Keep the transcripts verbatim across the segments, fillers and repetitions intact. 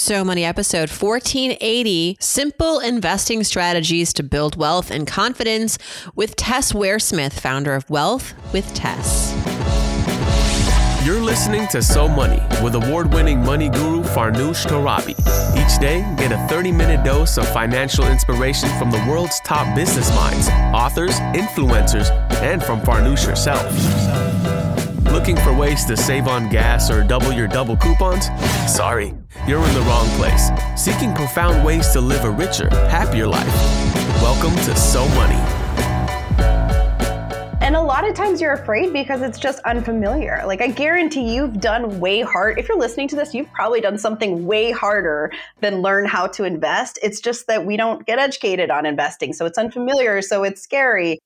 So Money episode fourteen eighty, Simple Investing Strategies to Build Wealth and Confidence with Tess Waresmith, founder of Wealth with Tess. You're listening to So Money with award-winning money guru Farnoosh Torabi. Each day, get a thirty-minute dose of financial inspiration from the world's top business minds, authors, influencers, and from Farnoosh herself. Looking for ways to save on gas or double your double coupons? Sorry, you're in the wrong place. Seeking profound ways to live a richer, happier life. Welcome to So Money. And a lot of times you're afraid because it's just unfamiliar. Like, I guarantee you've done way hard. If you're listening to this, you've probably done something way harder than learn how to invest. It's just that we don't get educated on investing. So it's unfamiliar. So it's scary.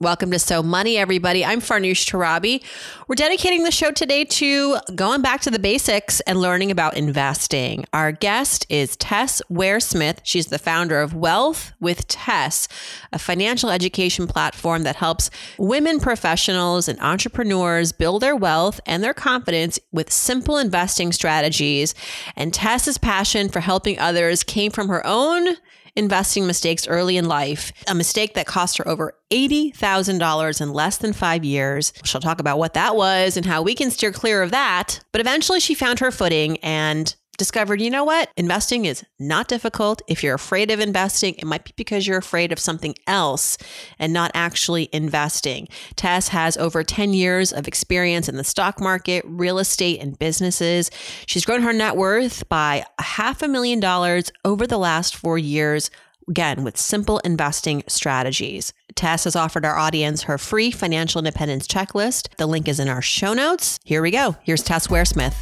Welcome to So Money, everybody. I'm Farnoosh Torabi. We're dedicating the show today to going back to the basics and learning about investing. Our guest is Tess Waresmith. She's the founder of Wealth with Tess, a financial education platform that helps women professionals and entrepreneurs build their wealth and their confidence with simple investing strategies. And Tess's passion for helping others came from her own investing mistakes early in life, a mistake that cost her over eighty thousand dollars in less than five years. She'll talk about what that was and how we can steer clear of that. But eventually she found her footing and discovered, you know what? Investing is not difficult. If you're afraid of investing, it might be because you're afraid of something else and not actually investing. Tess has over ten years of experience in the stock market, real estate, and businesses. She's grown her net worth by half a million dollars over the last four years, again, with simple investing strategies. Tess has offered our audience her free financial independence checklist. The link is in our show notes. Here we go. Here's Tess Waresmith.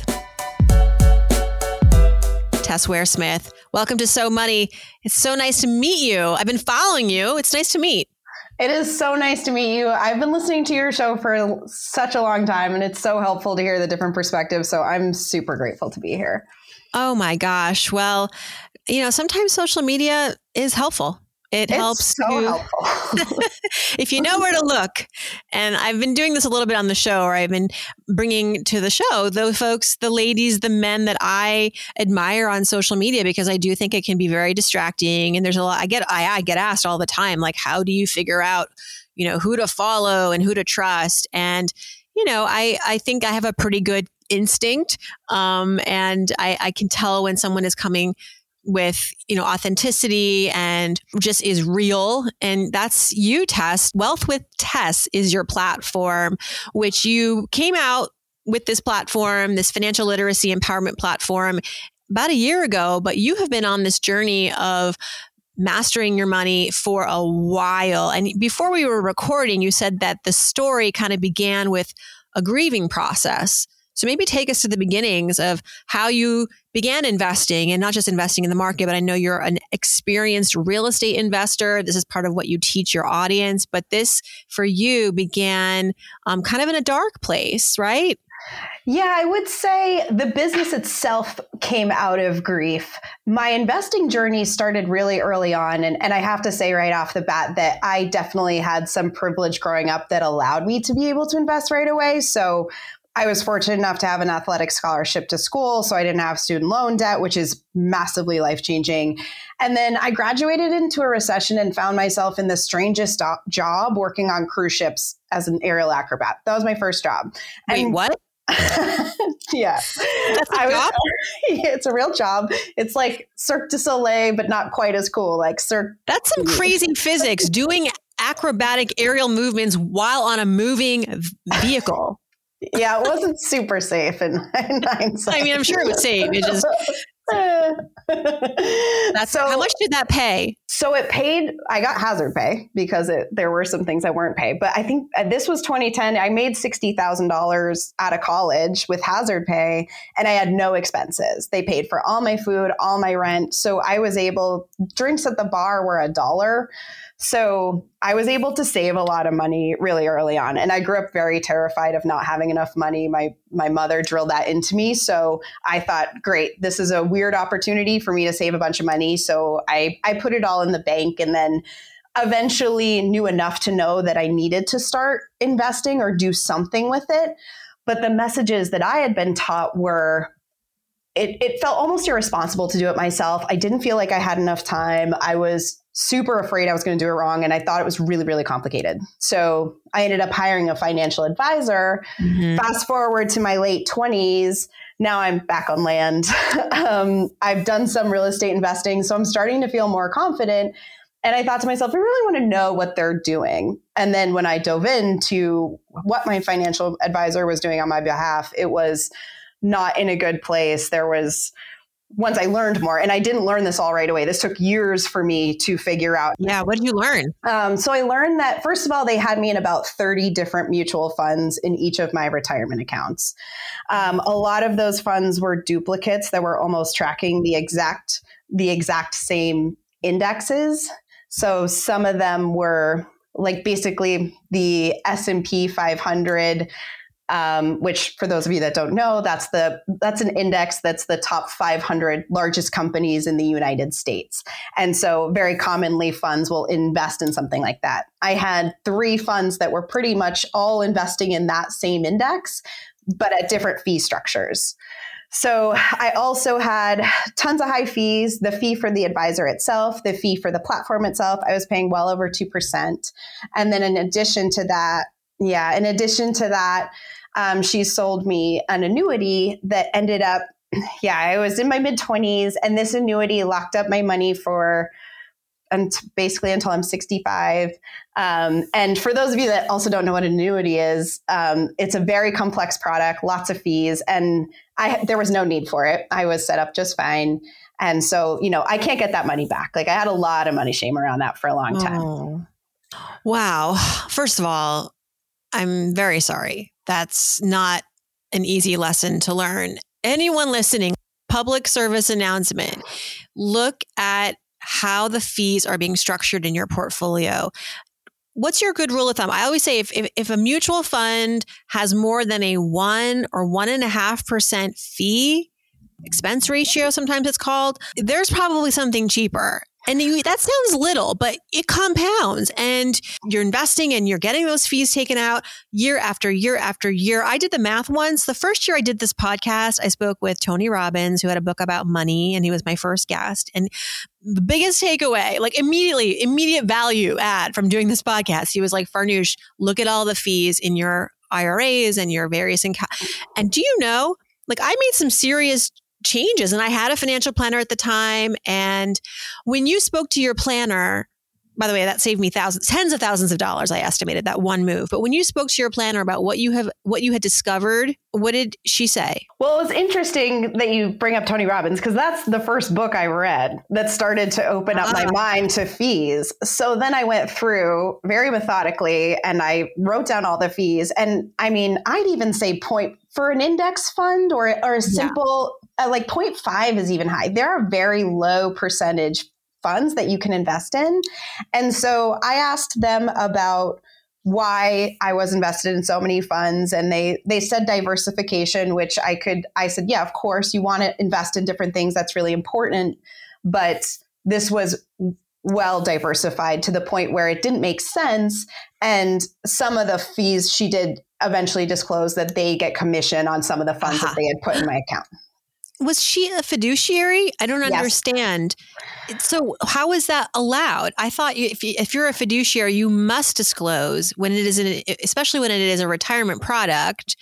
Tess Waresmith, welcome to So Money. It's so nice to meet you. I've been following you. It's nice to meet. It is so nice to meet you. I've been listening to your show for such a long time, and it's so helpful to hear the different perspectives. So I'm super grateful to be here. Oh my gosh. Well, you know, sometimes social media is helpful. It it's helps so you, helpful. If you know where to look. And I've been doing this a little bit on the show, or I've been bringing to the show the folks, the ladies, the men that I admire on social media, because I do think it can be very distracting. And there's a lot, I get, I, I get asked all the time, like, how do you figure out, you know, who to follow and who to trust? And, you know, I, I think I have a pretty good instinct. Um, and I, I can tell when someone is coming with, you know, authenticity and just is real. And that's you, Tess. Wealth with Tess is your platform, which you came out with this platform, this financial literacy empowerment platform about a year ago, but you have been on this journey of mastering your money for a while. And before we were recording, you said that the story kind of began with a grieving process. So maybe take us to the beginnings of how you began investing, and not just investing in the market, but I know you're an experienced real estate investor. This is part of what you teach your audience, but this for you began um, kind of in a dark place, right? Yeah, I would say the business itself came out of grief. My investing journey started really early on. And, and I have to say right off the bat that I definitely had some privilege growing up that allowed me to be able to invest right away. So I was fortunate enough to have an athletic scholarship to school, so I didn't have student loan debt, which is massively life-changing. And then I graduated into a recession and found myself in the strangest do- job working on cruise ships as an aerial acrobat. That was my first job. Wait, and- what? Yeah. That's a I job? Was, it's a real job. It's like Cirque du Soleil, but not quite as cool. Like Cirque. That's some crazy physics, doing acrobatic aerial movements while on a moving vehicle. Yeah, it wasn't super safe in, in hindsight. I mean, I'm sure it was safe. It just that's so. How much did that pay? So it paid. I got hazard pay because it, there were some things I weren't paid. But I think this was twenty ten. I made sixty thousand dollars out of college with hazard pay, and I had no expenses. They paid for all my food, all my rent. So I was able. Drinks at the bar were a dollar. So I was able to save a lot of money really early on. And I grew up very terrified of not having enough money. My my mother drilled that into me. So I thought, great, this is a weird opportunity for me to save a bunch of money. So I, I put it all in the bank, and then eventually knew enough to know that I needed to start investing or do something with it. But the messages that I had been taught were, it, it felt almost irresponsible to do it myself. I didn't feel like I had enough time. I was super afraid I was going to do it wrong. And I thought it was really, really complicated. So I ended up hiring a financial advisor. Mm-hmm. Fast forward to my late twenties. Now I'm back on land. um, I've done some real estate investing, so I'm starting to feel more confident. And I thought to myself, I really want to know what they're doing. And then when I dove into what my financial advisor was doing on my behalf, it was not in a good place. There was Once I learned more, and I didn't learn this all right away. This took years for me to figure out. Yeah. What did you learn? Um, so I learned that, first of all, they had me in about thirty different mutual funds in each of my retirement accounts. Um, a lot of those funds were duplicates that were almost tracking the exact, the exact same indexes. So some of them were like basically the S and P five hundred, Um, which for those of you that don't know, that's the, that's an index. That's the top five hundred largest companies in the United States. And so very commonly funds will invest in something like that. I had three funds that were pretty much all investing in that same index, but at different fee structures. So I also had tons of high fees, the fee for the advisor itself, the fee for the platform itself. I was paying well over two percent. And then in addition to that, Yeah. In addition to that, um, she sold me an annuity that ended up, yeah, I was in my mid twenties, and this annuity locked up my money for um, basically until I'm sixty-five. Um, and for those of you that also don't know what an annuity is, um, it's a very complex product, lots of fees, and I, there was no need for it. I was set up just fine. And so, you know, I can't get that money back. Like I had a lot of money shame around that for a long time. Oh. Wow. First of all, I'm very sorry. That's not an easy lesson to learn. Anyone listening, public service announcement, look at how the fees are being structured in your portfolio. What's your good rule of thumb? I always say if, if, if a mutual fund has more than a one or one and a half percent fee, expense ratio, sometimes it's called, there's probably something cheaper. And you, that sounds little, but it compounds, and you're investing and you're getting those fees taken out year after year after year. I did the math once. The first year I did this podcast, I spoke with Tony Robbins, who had a book about money, and he was my first guest. And the biggest takeaway, like immediately, immediate value add from doing this podcast, he was like, Farnoosh, look at all the fees in your I R As and your various income. And do you know, like I made some serious changes. And I had a financial planner at the time. And when you spoke to your planner, by the way, that saved me thousands, tens of thousands of dollars. I estimated that one move. But when you spoke to your planner about what you have, what you had discovered, what did she say? Well, it's interesting that you bring up Tony Robbins, because that's the first book I read that started to open up uh-huh. my mind to fees. So then I went through very methodically and I wrote down all the fees. And I mean, I'd even say point for an index fund or, or a simple... Yeah. Uh, like zero point five is even high. There are very low percentage funds that you can invest in. And so I asked them about why I was invested in so many funds. And they, they said diversification, which I could, I said, yeah, of course, you want to invest in different things. That's really important. But this was well diversified to the point where it didn't make sense. And some of the fees she did eventually disclose that they get commission on some of the funds uh-huh. that they had put in my account. Was she a fiduciary? I don't understand. Yes. So how is that allowed? I thought you, if, you, if you're a fiduciary, you must disclose when it is, an, especially when it is a retirement product.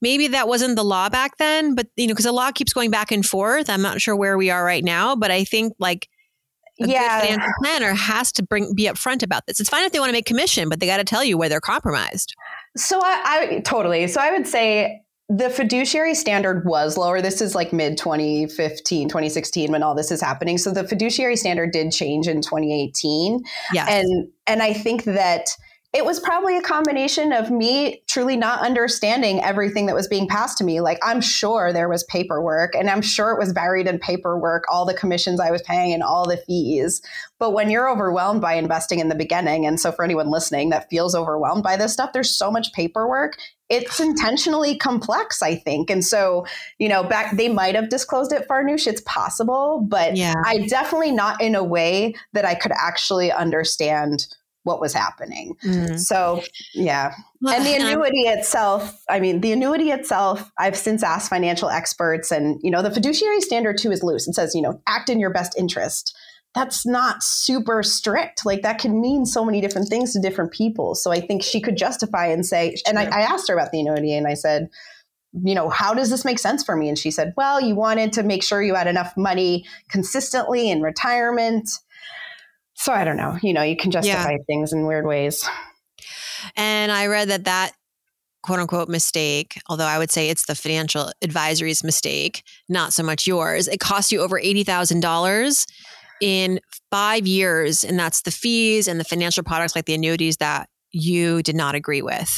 Maybe that wasn't the law back then, but you know, because the law keeps going back and forth. I'm not sure where we are right now, but I think like a yeah. good financial planner has to bring be upfront about this. It's fine if they want to make commission, but they got to tell you where they're compromised. So I, I totally. So I would say. The fiduciary standard was lower. This is like mid twenty fifteen, twenty sixteen, when all this is happening. So the fiduciary standard did change in twenty eighteen. Yes. And, and I think that it was probably a combination of me truly not understanding everything that was being passed to me. Like I'm sure there was paperwork, and I'm sure it was buried in paperwork, all the commissions I was paying and all the fees. But when you're overwhelmed by investing in the beginning, and so for anyone listening that feels overwhelmed by this stuff, there's so much paperwork. It's intentionally complex, I think. And so, you know, back they might have disclosed it, Farnoosh, it's possible, but yeah. I definitely not in a way that I could actually understand what was happening. Mm-hmm. So, yeah. And the annuity itself, I mean, the annuity itself, I've since asked financial experts, and, you know, the fiduciary standard too is loose. It says, you know, act in your best interest. That's not super strict. Like, that can mean so many different things to different people. So I think she could justify and say, and I, I asked her about the annuity, and I said, you know, how does this make sense for me? And she said, well, you wanted to make sure you had enough money consistently in retirement. So I don't know, you know, you can justify yeah. things in weird ways. And I read that that quote unquote mistake, although I would say it's the financial advisory's mistake, not so much yours, it cost you over eighty thousand dollars in five years. And that's the fees and the financial products like the annuities that you did not agree with.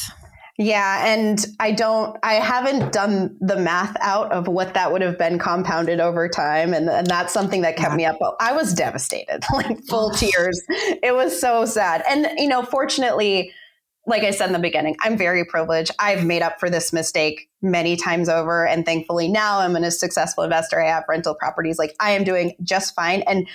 Yeah. And I don't, I haven't done the math out of what that would have been compounded over time. And, and that's something that kept yeah. me up. I was devastated, like full tears. It was so sad. And, you know, fortunately, like I said in the beginning, I'm very privileged. I've made up for this mistake many times over. And thankfully now I'm a successful investor. I have rental properties. Like, I am doing just fine. And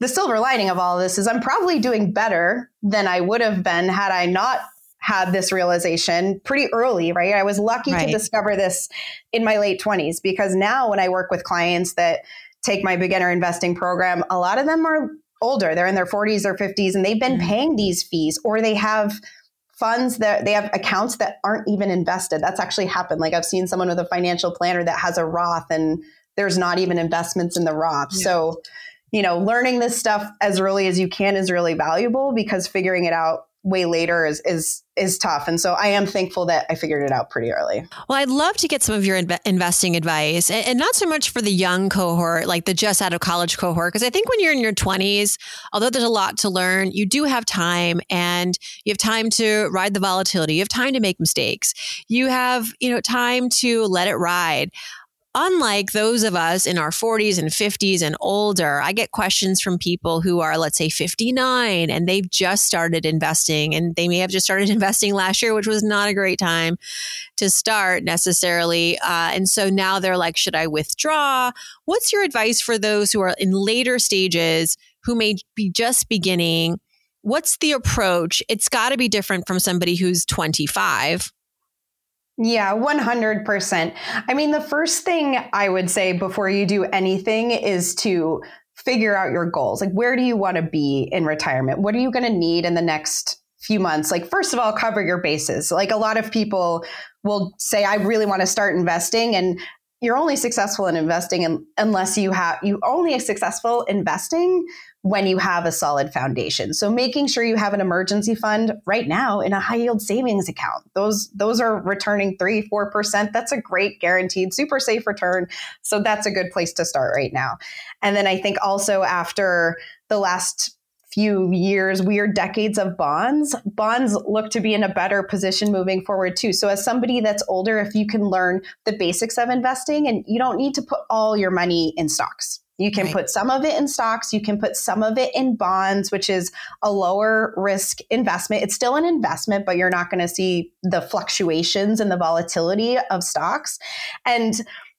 the silver lining of all of this is I'm probably doing better than I would have been had I not had this realization pretty early, right? I was lucky right. to discover this in my late twenties, because now when I work with clients that take my beginner investing program, a lot of them are older. They're in their forties or fifties, and they've been mm-hmm. paying these fees, or they have funds that they have accounts that aren't even invested. That's actually happened. Like, I've seen someone with a financial planner that has a Roth, and there's not even investments in the Roth. Yeah. So, you know, learning this stuff as early as you can is really valuable, because figuring it out way later is, is, is tough. And so I am thankful that I figured it out pretty early. Well, I'd love to get some of your inv- investing advice, and, and not so much for the young cohort, like the just out of college cohort. Cause I think when you're in your twenties, although there's a lot to learn, you do have time, and you have time to ride the volatility. You have time to make mistakes. You have, you know, time to let it ride. Unlike those of us in our forties and fifties and older, I get questions from people who are, let's say, fifty-nine, and they've just started investing, and they may have just started investing last year, which was not a great time to start necessarily. Uh, and so now they're like, should I withdraw? What's your advice for those who are in later stages, who may be just beginning? What's the approach? It's got to be different from somebody who's twenty-five. Yeah, one hundred percent. I mean, the first thing I would say before you do anything is to figure out your goals. Like, where do you want to be in retirement? What are you going to need in the next few months? Like, first of all, cover your bases. Like, a lot of people will say, I really want to start investing. And you're only successful in investing in, unless you have, you only are successful investing when you have a solid foundation. So making sure you have an emergency fund right now in a high yield savings account. Those, those are returning three, four percent. That's a great guaranteed, super safe return. So that's a good place to start right now. And then I think also after the last few years, weird decades of bonds, bonds look to be in a better position moving forward too. So as somebody that's older, if you can learn the basics of investing, and you don't need to put all your money in stocks. You can right. put some of it in stocks. You can put some of it in bonds, which is a lower risk investment. It's still an investment, but you're not going to see the fluctuations and the volatility of stocks. And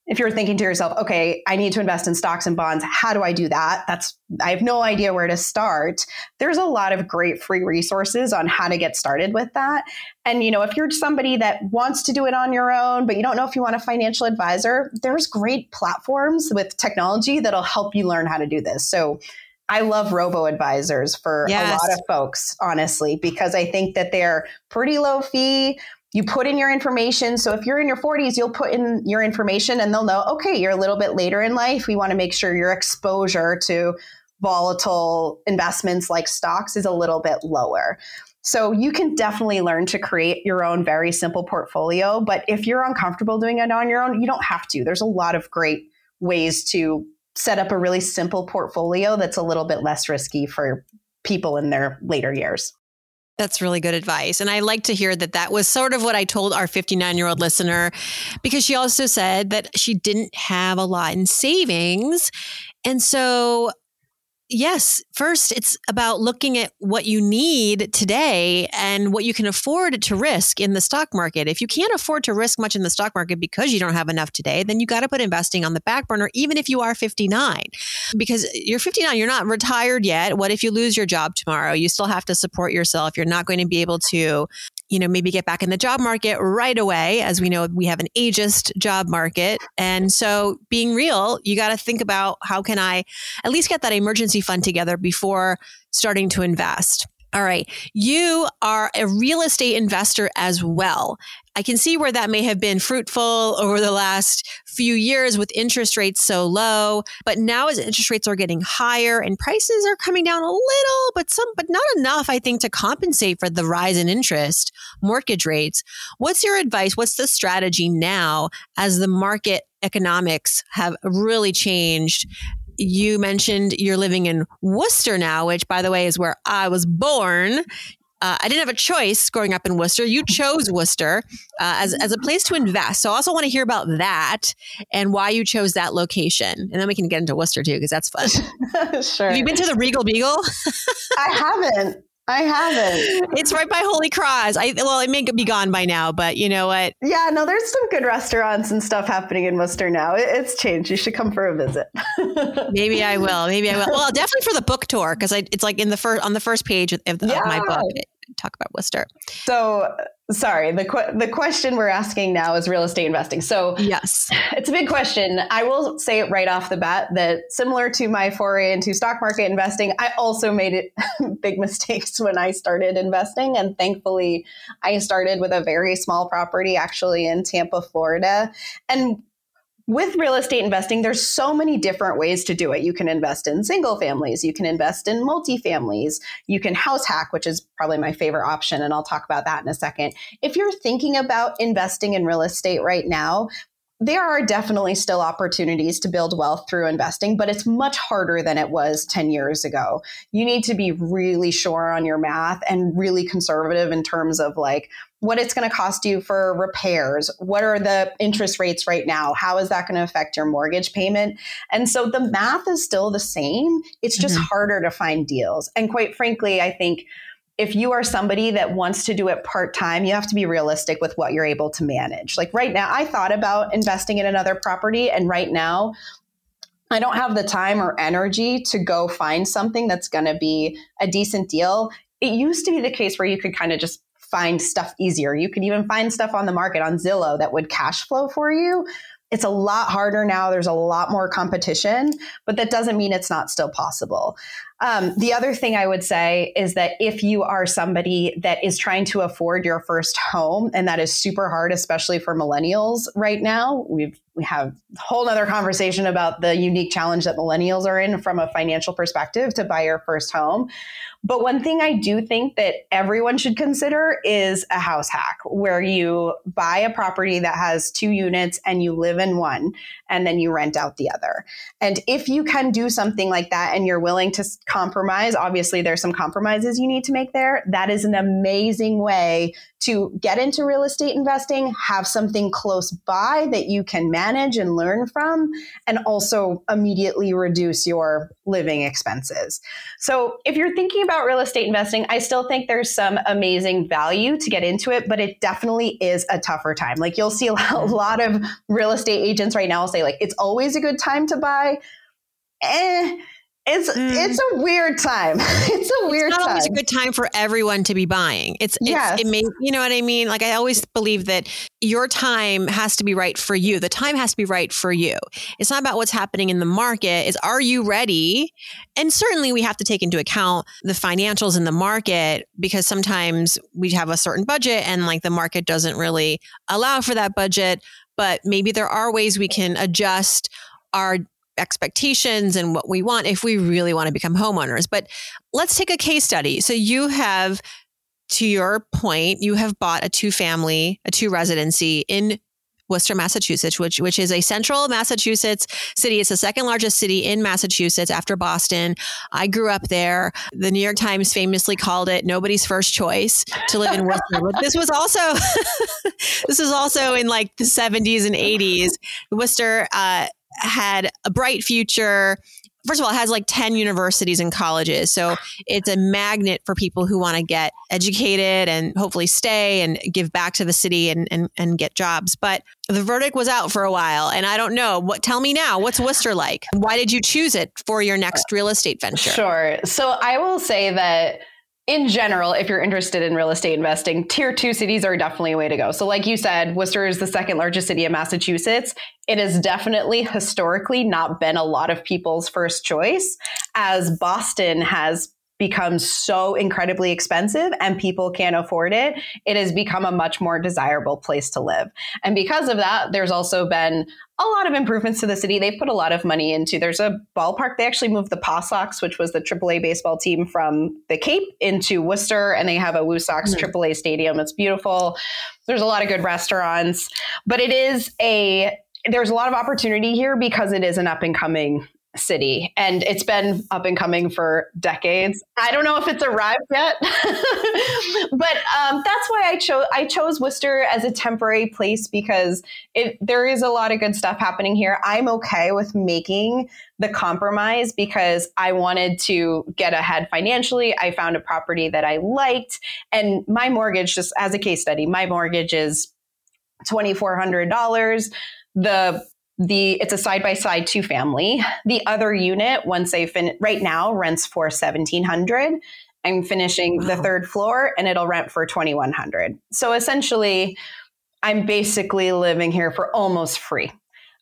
if you're thinking to yourself, okay, I need to invest in stocks and bonds, how do I do that? That's, I have no idea where to start. There's a lot of great free resources on how to get started with that. And, you know, if you're somebody that wants to do it on your own, but you don't know if you want a financial advisor, there's great platforms with technology that'll help you learn how to do this. So I love robo-advisors for yes. a lot of folks, honestly, because I think that they're pretty low fee. You put in your information. So if you're in your forties, you'll put in your information, and they'll know, okay, you're a little bit later in life. We want to make sure your exposure to volatile investments like stocks is a little bit lower. So you can definitely learn to create your own very simple portfolio. But if you're uncomfortable doing it on your own, you don't have to. There's a lot of great ways to set up a really simple portfolio that's a little bit less risky for people in their later years. That's really good advice. And I like to hear that that was sort of what I told our fifty-nine-year-old listener, because she also said that she didn't have a lot in savings. And so yes, first, it's about looking at what you need today and what you can afford to risk in the stock market. If you can't afford to risk much in the stock market because you don't have enough today, then you got to put investing on the back burner, even if you are fifty-nine. Because you're fifty-nine, you're not retired yet. What if you lose your job tomorrow? You still have to support yourself. You're not going to be able to, you know, maybe get back in the job market right away. As we know, we have an ageist job market. And so being real, you got to think about how can I at least get that emergency fund together before starting to invest. All right. You are a real estate investor as well. I can see where that may have been fruitful over the last few years with interest rates so low, but now as interest rates are getting higher and prices are coming down a little, but some, but not enough, I think, to compensate for the rise in interest mortgage rates. What's your advice? What's the strategy now as the market economics have really changed? You mentioned you're living in Worcester now, which, by the way, is where I was born. Uh, I didn't have a choice growing up in Worcester. You chose Worcester uh, as, as a place to invest. So I also want to hear about that and why you chose that location. And then we can get into Worcester too, because that's fun. Sure. Have you been to the Regal Beagle? I haven't. I haven't. It's right by Holy Cross. I Well, it may be gone by now, but you know what? Yeah, no, there's some good restaurants and stuff happening in Worcester now. It, it's changed. You should come for a visit. Maybe I will. Maybe I will. Well, definitely for the book tour, because it's like in the first on the first page of, the, yeah. of my book. It, talk about Worcester. So sorry, the qu- the question we're asking now is real estate investing. So yes, it's a big question. I will say it right off the bat that similar to my foray into stock market investing, I also made it big mistakes when I started investing. And thankfully, I started with a very small property actually in Tampa, Florida. And with real estate investing, there's so many different ways to do it. You can invest in single families. You can invest in multifamilies. You can house hack, which is probably my favorite option. And I'll talk about that in a second. If you're thinking about investing in real estate right now, there are definitely still opportunities to build wealth through investing, but it's much harder than it was ten years ago. You need to be really sure on your math and really conservative in terms of like, what it's going to cost you for repairs. What are the interest rates right now? How is that going to affect your mortgage payment? And so the math is still the same. It's just mm-hmm. harder to find deals. And quite frankly, I think if you are somebody that wants to do it part-time, you have to be realistic with what you're able to manage. Like right now, I thought about investing in another property, and right now, I don't have the time or energy to go find something that's going to be a decent deal. It used to be the case where you could kind of just find stuff easier. You could even find stuff on the market on Zillow that would cash flow for you. It's a lot harder now. There's a lot more competition, but that doesn't mean it's not still possible. Um, the other thing I would say is that if you are somebody that is trying to afford your first home, and that is super hard, especially for millennials right now, we've, we have a whole nother conversation about the unique challenge that millennials are in from a financial perspective to buy your first home. But one thing I do think that everyone should consider is a house hack, where you buy a property that has two units and you live in one and then you rent out the other. And if you can do something like that and you're willing to compromise, obviously there's some compromises you need to make there. That is an amazing way to get into real estate investing, have something close by that you can manage and learn from, and also immediately reduce your living expenses. So if you're thinking about real estate investing, I still think there's some amazing value to get into it, but it definitely is a tougher time. Like you'll see a lot of real estate agents right now say like, it's always a good time to buy. Eh. It's mm. it's a weird time. It's a weird time. It's not always time. A good time for everyone to be buying. It's, it's yes. it may, you know what I mean? Like I always believe that your time has to be right for you. The time has to be right for you. It's not about what's happening in the market. It's are you ready? And certainly we have to take into account the financials in the market, because sometimes we have a certain budget and like the market doesn't really allow for that budget, but maybe there are ways we can adjust our expectations and what we want if we really want to become homeowners. But let's take a case study. So you have, to your point, you have bought a two family, a two residency in Worcester, Massachusetts, which which is a central Massachusetts city. It's the second largest city in Massachusetts after Boston. I grew up there. The New York Times famously called it nobody's first choice to live in Worcester. This was also this was also in like the seventies and eighties. Worcester uh, had a bright future. first of all, it has like ten universities and colleges. So it's a magnet for people who want to get educated and hopefully stay and give back to the city and, and, and get jobs. But the verdict was out for a while. And I don't know what, tell me now, what's Worcester like? Why did you choose it for your next real estate venture? Sure. So I will say that in general, if you're interested in real estate investing, tier two cities are definitely a way to go. So like you said, Worcester is the second largest city in Massachusetts. It has definitely historically not been a lot of people's first choice, as Boston has become so incredibly expensive and people can't afford it. It has become a much more desirable place to live. And because of that, there's also been a lot of improvements to the city. They've put a lot of money into. There's a ballpark. They actually moved the Paw Sox, which was the triple A baseball team from the Cape, into Worcester, and they have a Woo Sox mm-hmm. triple A stadium. It's beautiful. There's a lot of good restaurants, but it is a, there's a lot of opportunity here because it is an up and coming city, and it's been up and coming for decades. I don't know if it's arrived yet, but um, that's why I chose I chose Worcester as a temporary place, because it, there is a lot of good stuff happening here. I'm okay with making the compromise because I wanted to get ahead financially. I found a property that I liked, and my mortgage, just as a case study, my mortgage is two thousand four hundred dollars. The The it's a side by side two family. The other unit, once they fin right now rents for seventeen hundred dollars. I'm finishing wow. the third floor, and it'll rent for twenty-one hundred dollars. So essentially, I'm basically living here for almost free.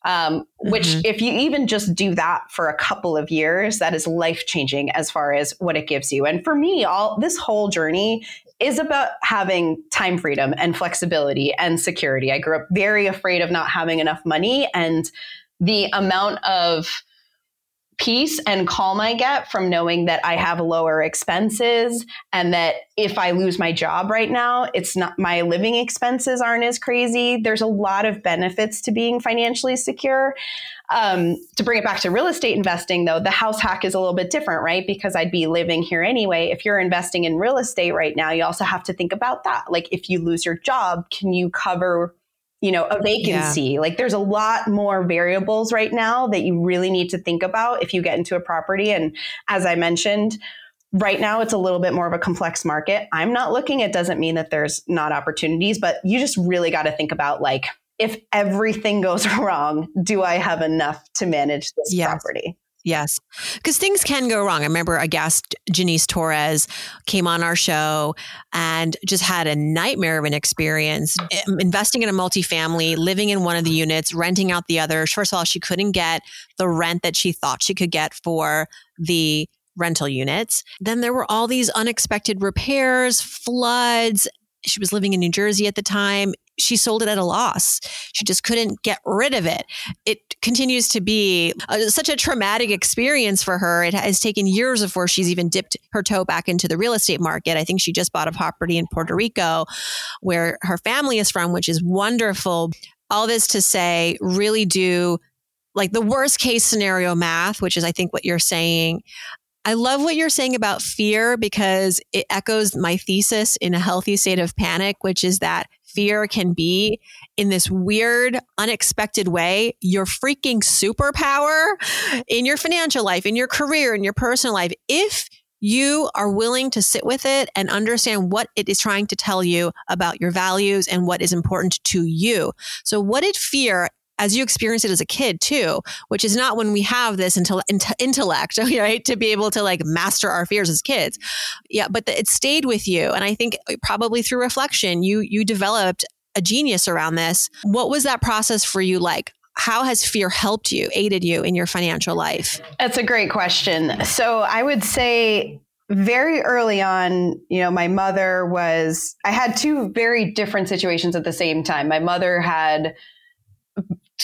Um, which, mm-hmm. if you even just do that for a couple of years, that is life changing as far as what it gives you. And for me, all this whole journey is about having time freedom and flexibility and security. I grew up very afraid of not having enough money, and the amount of peace and calm I get from knowing that I have lower expenses, and that if I lose my job right now, it's not, my living expenses aren't as crazy. There's a lot of benefits to being financially secure. Um, to bring it back to real estate investing, though, the house hack is a little bit different, right? Because I'd be living here anyway. If you're investing in real estate right now, you also have to think about that. Like, if you lose your job, can you cover, you know, a vacancy? Yeah. Like, there's a lot more variables right now that you really need to think about if you get into a property. And as I mentioned, right now, it's a little bit more of a complex market. I'm not looking. It doesn't mean that there's not opportunities, but you just really got to think about, like, if everything goes wrong, do I have enough to manage this yes. property? Yes. Because things can go wrong. I remember a guest, Janice Torres, came on our show and just had a nightmare of an experience investing in a multifamily, living in one of the units, renting out the other. First of all, she couldn't get the rent that she thought she could get for the rental units. Then there were all these unexpected repairs, floods. She was living in New Jersey at the time. She sold it at a loss. She just couldn't get rid of it. It continues to be a, such a traumatic experience for her. It has taken years before she's even dipped her toe back into the real estate market. I think she just bought a property in Puerto Rico where her family is from, which is wonderful. All this to say, really do like the worst case scenario math, which is, I think, what you're saying. I love what you're saying about fear, because it echoes my thesis in a healthy state of panic, which is that fear can be, in this weird, unexpected way, your freaking superpower in your financial life, in your career, in your personal life, if you are willing to sit with it and understand what it is trying to tell you about your values and what is important to you. So what did fear, as you experienced it as a kid too, which is not when we have this intel- int- intellect, right? To be able to like master our fears as kids. Yeah. But the, it stayed with you. And I think probably through reflection, you, you developed a genius around this. What was that process for you like? How has fear helped you, aided you in your financial life? That's a great question. So I would say very early on, you know, my mother was, I had two very different situations at the same time. My mother had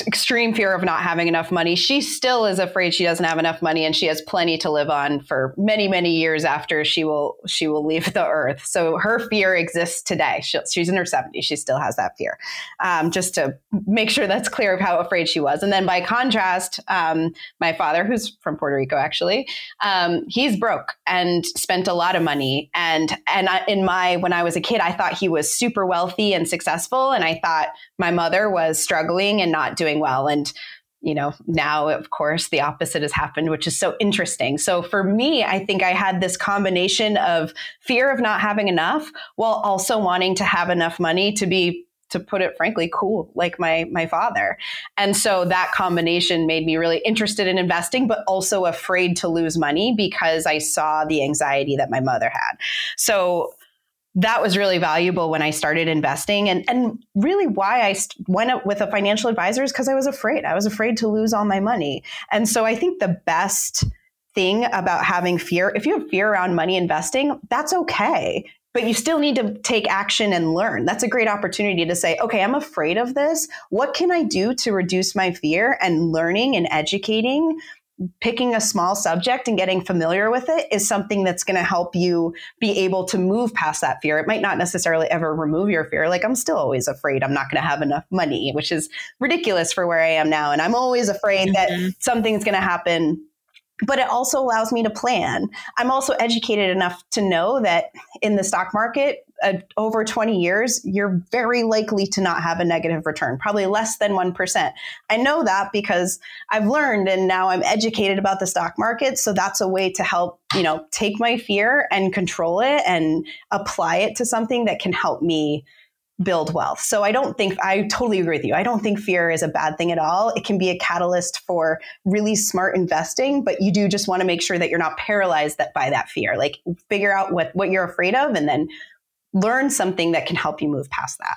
extreme fear of not having enough money. She still is afraid she doesn't have enough money, and she has plenty to live on for many, many years after she will she will leave the earth. So her fear exists today. She, she's in her seventies. She still has that fear, um, just to make sure that's clear of how afraid she was. And then by contrast, um, my father, who's from Puerto Rico, actually, um, he's broke and spent a lot of money. And, and I, in my, when I was a kid, I thought he was super wealthy and successful. And I thought my mother was struggling and not doing well. And you know, now, of course, the opposite has happened, which is so interesting. So for me, I think I had this combination of fear of not having enough while also wanting to have enough money to be, to put it frankly, cool, like my my father. And so that combination made me really interested in investing, but also afraid to lose money because I saw the anxiety that my mother had. So that was really valuable when I started investing, and, and really why I st- went up with a financial advisor is because I was afraid. I was afraid to lose all my money. And so I think the best thing about having fear, if you have fear around money investing, that's okay. But you still need to take action and learn. That's a great opportunity to say, okay, I'm afraid of this. What can I do to reduce my fear? And learning and educating, picking a small subject and getting familiar with it is something that's going to help you be able to move past that fear. It might not necessarily ever remove your fear. Like, I'm still always afraid I'm not going to have enough money, which is ridiculous for where I am now. And I'm always afraid mm-hmm. that something's going to happen. But it also allows me to plan. I'm also educated enough to know that in the stock market, uh, over twenty years, you're very likely to not have a negative return, probably less than one percent. I know that because I've learned and now I'm educated about the stock market. So that's a way to help, you know, take my fear and control it and apply it to something that can help me build wealth. So I don't think, I totally agree with you. I don't think fear is a bad thing at all. It can be a catalyst for really smart investing, but you do just want to make sure that you're not paralyzed that by that fear. Like, figure out what, what you're afraid of and then learn something that can help you move past that.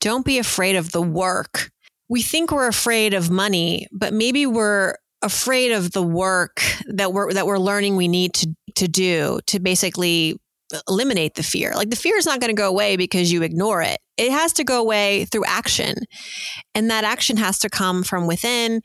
Don't be afraid of the work. We think we're afraid of money, but maybe we're afraid of the work that we're, that we're learning we need to, to do to basically eliminate the fear. Like, the fear is not going to go away because you ignore it. It has to go away through action. And that action has to come from within,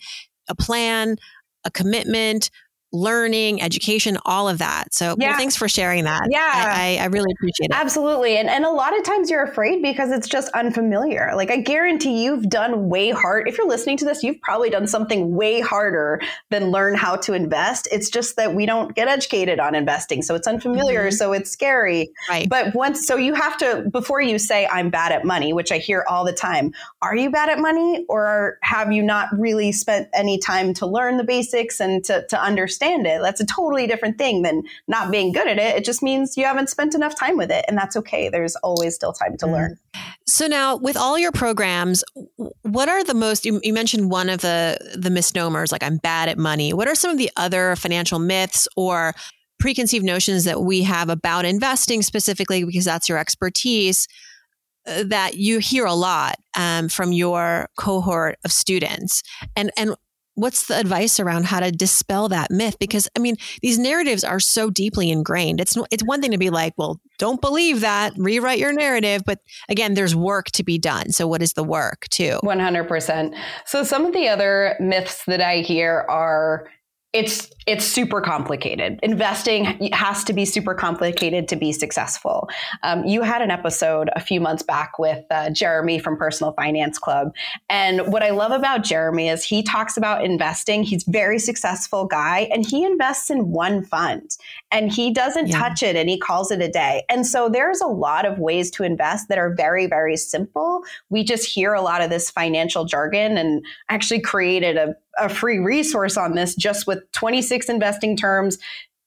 a plan, a commitment, learning, education, all of that. So yeah. Well, thanks for sharing that. Yeah. I, I, I really appreciate it. Absolutely. And and a lot of times you're afraid because it's just unfamiliar. Like, I guarantee you've done way hard. If you're listening to this, you've probably done something way harder than learn how to invest. It's just that we don't get educated on investing. So it's unfamiliar. Mm-hmm. So it's scary. Right. But once, so you have to, before you say, I'm bad at money, which I hear all the time, are you bad at money, or have you not really spent any time to learn the basics and to, to understand it? That's a totally different thing than not being good at it. It just means you haven't spent enough time with it, and that's okay. There's always still time to mm-hmm. learn. So now, with all your programs, what are the most, you, you mentioned one of the, the misnomers, like, I'm bad at money. What are some of the other financial myths or preconceived notions that we have about investing specifically, because that's your expertise, uh, that you hear a lot um, from your cohort of students? And, and what's the advice around how to dispel that myth? Because, I mean, these narratives are so deeply ingrained. It's it's one thing to be like, well, don't believe that, rewrite your narrative. But again, there's work to be done. So what is the work too? one hundred percent. So some of the other myths that I hear are, It's it's super complicated. Investing has to be super complicated to be successful. Um, you had an episode a few months back with uh, Jeremy from Personal Finance Club. And what I love about Jeremy is he talks about investing. He's a very successful guy, and he invests in one fund and he doesn't yeah. touch it, and he calls it a day. And so there's a lot of ways to invest that are very, very simple. We just hear a lot of this financial jargon, and actually created a a free resource on this just with twenty-six investing terms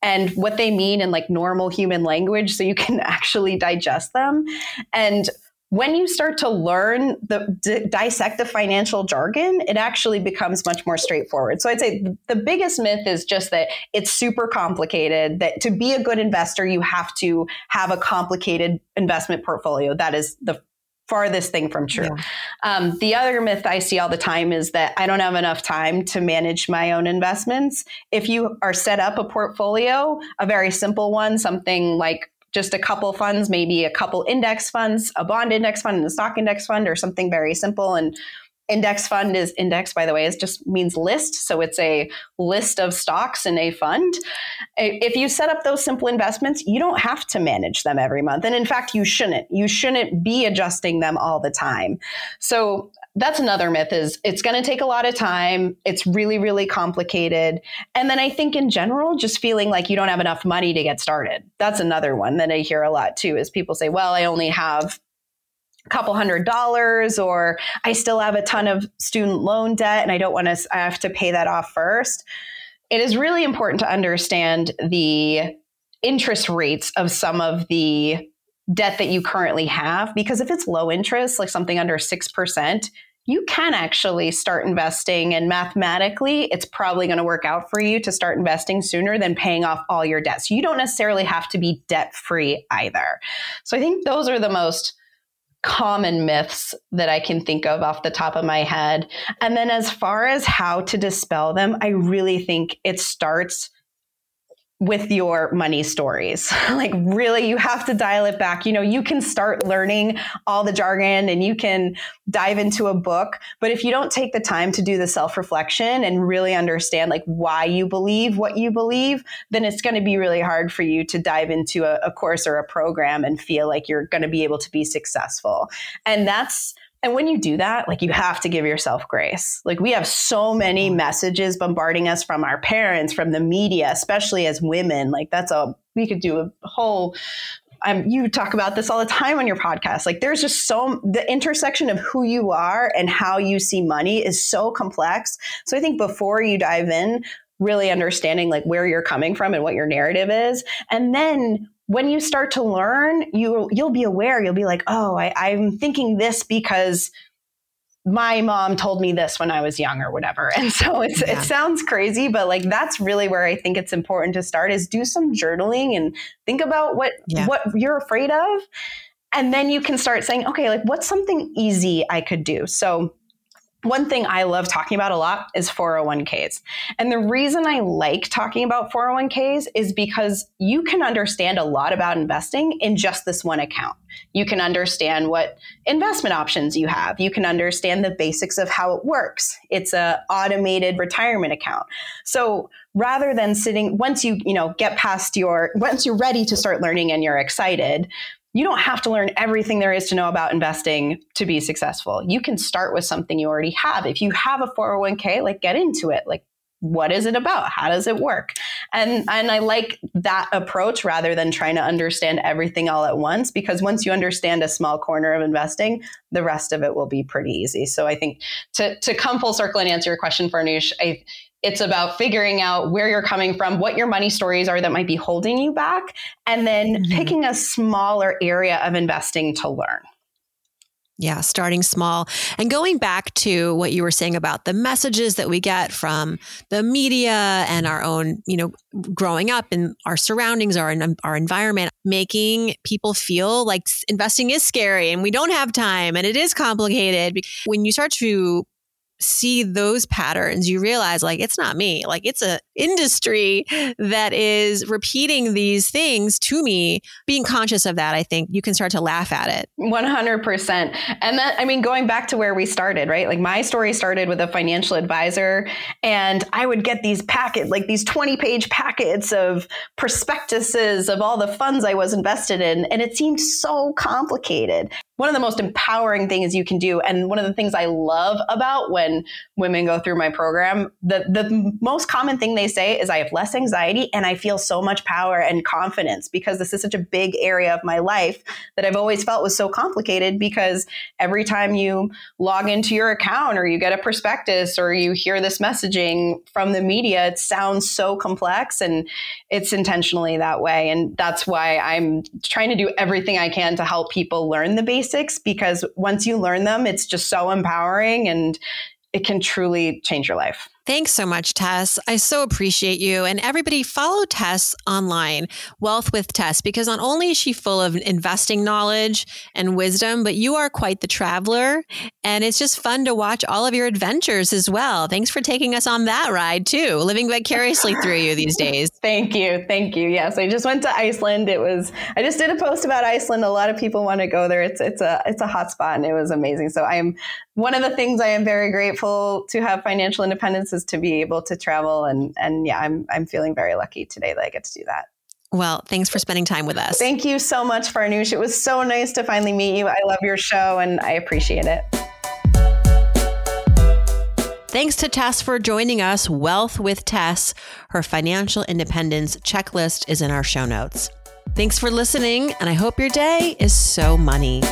and what they mean in like normal human language, so you can actually digest them. And when you start to learn the d- dissect the financial jargon, it actually becomes much more straightforward. So I'd say the biggest myth is just that it's super complicated, that to be a good investor, you have to have a complicated investment portfolio. That is the farthest thing from true. Yeah. Um, the other myth I see all the time is that I don't have enough time to manage my own investments. If you are set up a portfolio, a very simple one, something like just a couple funds, maybe a couple index funds, a bond index fund and a stock index fund, or something very simple. And index fund is index, by the way, it just means list. So it's a list of stocks in a fund. If you set up those simple investments, you don't have to manage them every month. And in fact, you shouldn't. You shouldn't be adjusting them all the time. So that's another myth, is it's going to take a lot of time. It's really, really complicated. And then I think in general, just feeling like you don't have enough money to get started. That's another one that I hear a lot too, is people say, well, I only have a couple hundred dollars, or I still have a ton of student loan debt and I don't want to, I have to pay that off first. It is really important to understand the interest rates of some of the debt that you currently have, because if it's low interest, like something under six percent, you can actually start investing, and mathematically, it's probably going to work out for you to start investing sooner than paying off all your debt. So you don't necessarily have to be debt-free either. So I think those are the most common myths that I can think of off the top of my head. And then as far as how to dispel them, I really think it starts with your money stories. Like really, you have to dial it back. You know, you can start learning all the jargon and you can dive into a book, but if you don't take the time to do the self-reflection and really understand like why you believe what you believe, then it's going to be really hard for you to dive into a, a course or a program and feel like you're going to be able to be successful. And that's And when you do that, like you have to give yourself grace. Like we have so many messages bombarding us from our parents, from the media, especially as women. Like that's a, we could do a whole, um, you talk about this all the time on your podcast. Like there's just so, the intersection of who you are and how you see money is so complex. So I think before you dive in, really understanding like where you're coming from and what your narrative is. And then when you start to learn, you, you'll be aware. You'll be like, oh, I, I'm thinking this because my mom told me this when I was young or whatever. And so it's, yeah. It sounds crazy, but like that's really where I think it's important to start is do some journaling and think about what, yeah. what you're afraid of. And then you can start saying, okay, like what's something easy I could do? So one thing I love talking about a lot is four oh one k's. And the reason I like talking about four oh one k's is because you can understand a lot about investing in just this one account. You can understand what investment options you have. You can understand the basics of how it works. It's a automated retirement account. So rather than sitting, once you, you know, get past your, once you're ready to start learning and you're excited, you don't have to learn everything there is to know about investing to be successful. You can start with something you already have. If you have a four oh one k, like get into it. Like, what is it about? How does it work? And and I like that approach rather than trying to understand everything all at once, because once you understand a small corner of investing, the rest of it will be pretty easy. So I think to to come full circle and answer your question, Farnoosh, I It's about figuring out where you're coming from, what your money stories are that might be holding you back, and then mm-hmm. picking a smaller area of investing to learn. Yeah, starting small. And going back to what you were saying about the messages that we get from the media and our own, you know, growing up in our surroundings, our, our environment, making people feel like investing is scary and we don't have time and it is complicated. When you start to see those patterns, you realize like, it's not me, like it's an industry that is repeating these things to me. Being conscious of that, I think you can start to laugh at it. one hundred percent. And that, I mean, going back to where we started, right? Like my story started with a financial advisor, and I would get these packets, like these twenty page packets of prospectuses of all the funds I was invested in. And it seemed so complicated. One of the most empowering things you can do, and one of the things I love about when women go through my program, the, the most common thing they say is I have less anxiety and I feel so much power and confidence, because this is such a big area of my life that I've always felt was so complicated, because every time you log into your account or you get a prospectus or you hear this messaging from the media, it sounds so complex, and it's intentionally that way. And that's why I'm trying to do everything I can to help people learn the basics. Because once you learn them, it's just so empowering and it can truly change your life. Thanks so much, Tess. I so appreciate you. And everybody, follow Tess online, Wealth with Tess, because not only is she full of investing knowledge and wisdom, but you are quite the traveler. And it's just fun to watch all of your adventures as well. Thanks for taking us on that ride too, living vicariously through you these days. Thank you. Thank you. Yes. I just went to Iceland. It was, I just did a post about Iceland. A lot of people want to go there. It's, it's a, it's a hot spot, and it was amazing. So I am, one of the things I am very grateful to have financial independence is to be able to travel. And, and yeah, I'm, I'm feeling very lucky today that I get to do that. Well, thanks for spending time with us. Thank you so much, Farnoosh. It was so nice to finally meet you. I love your show and I appreciate it. Thanks to Tess for joining us. Wealth with Tess. Her financial independence checklist is in our show notes. Thanks for listening, and I hope your day is so money.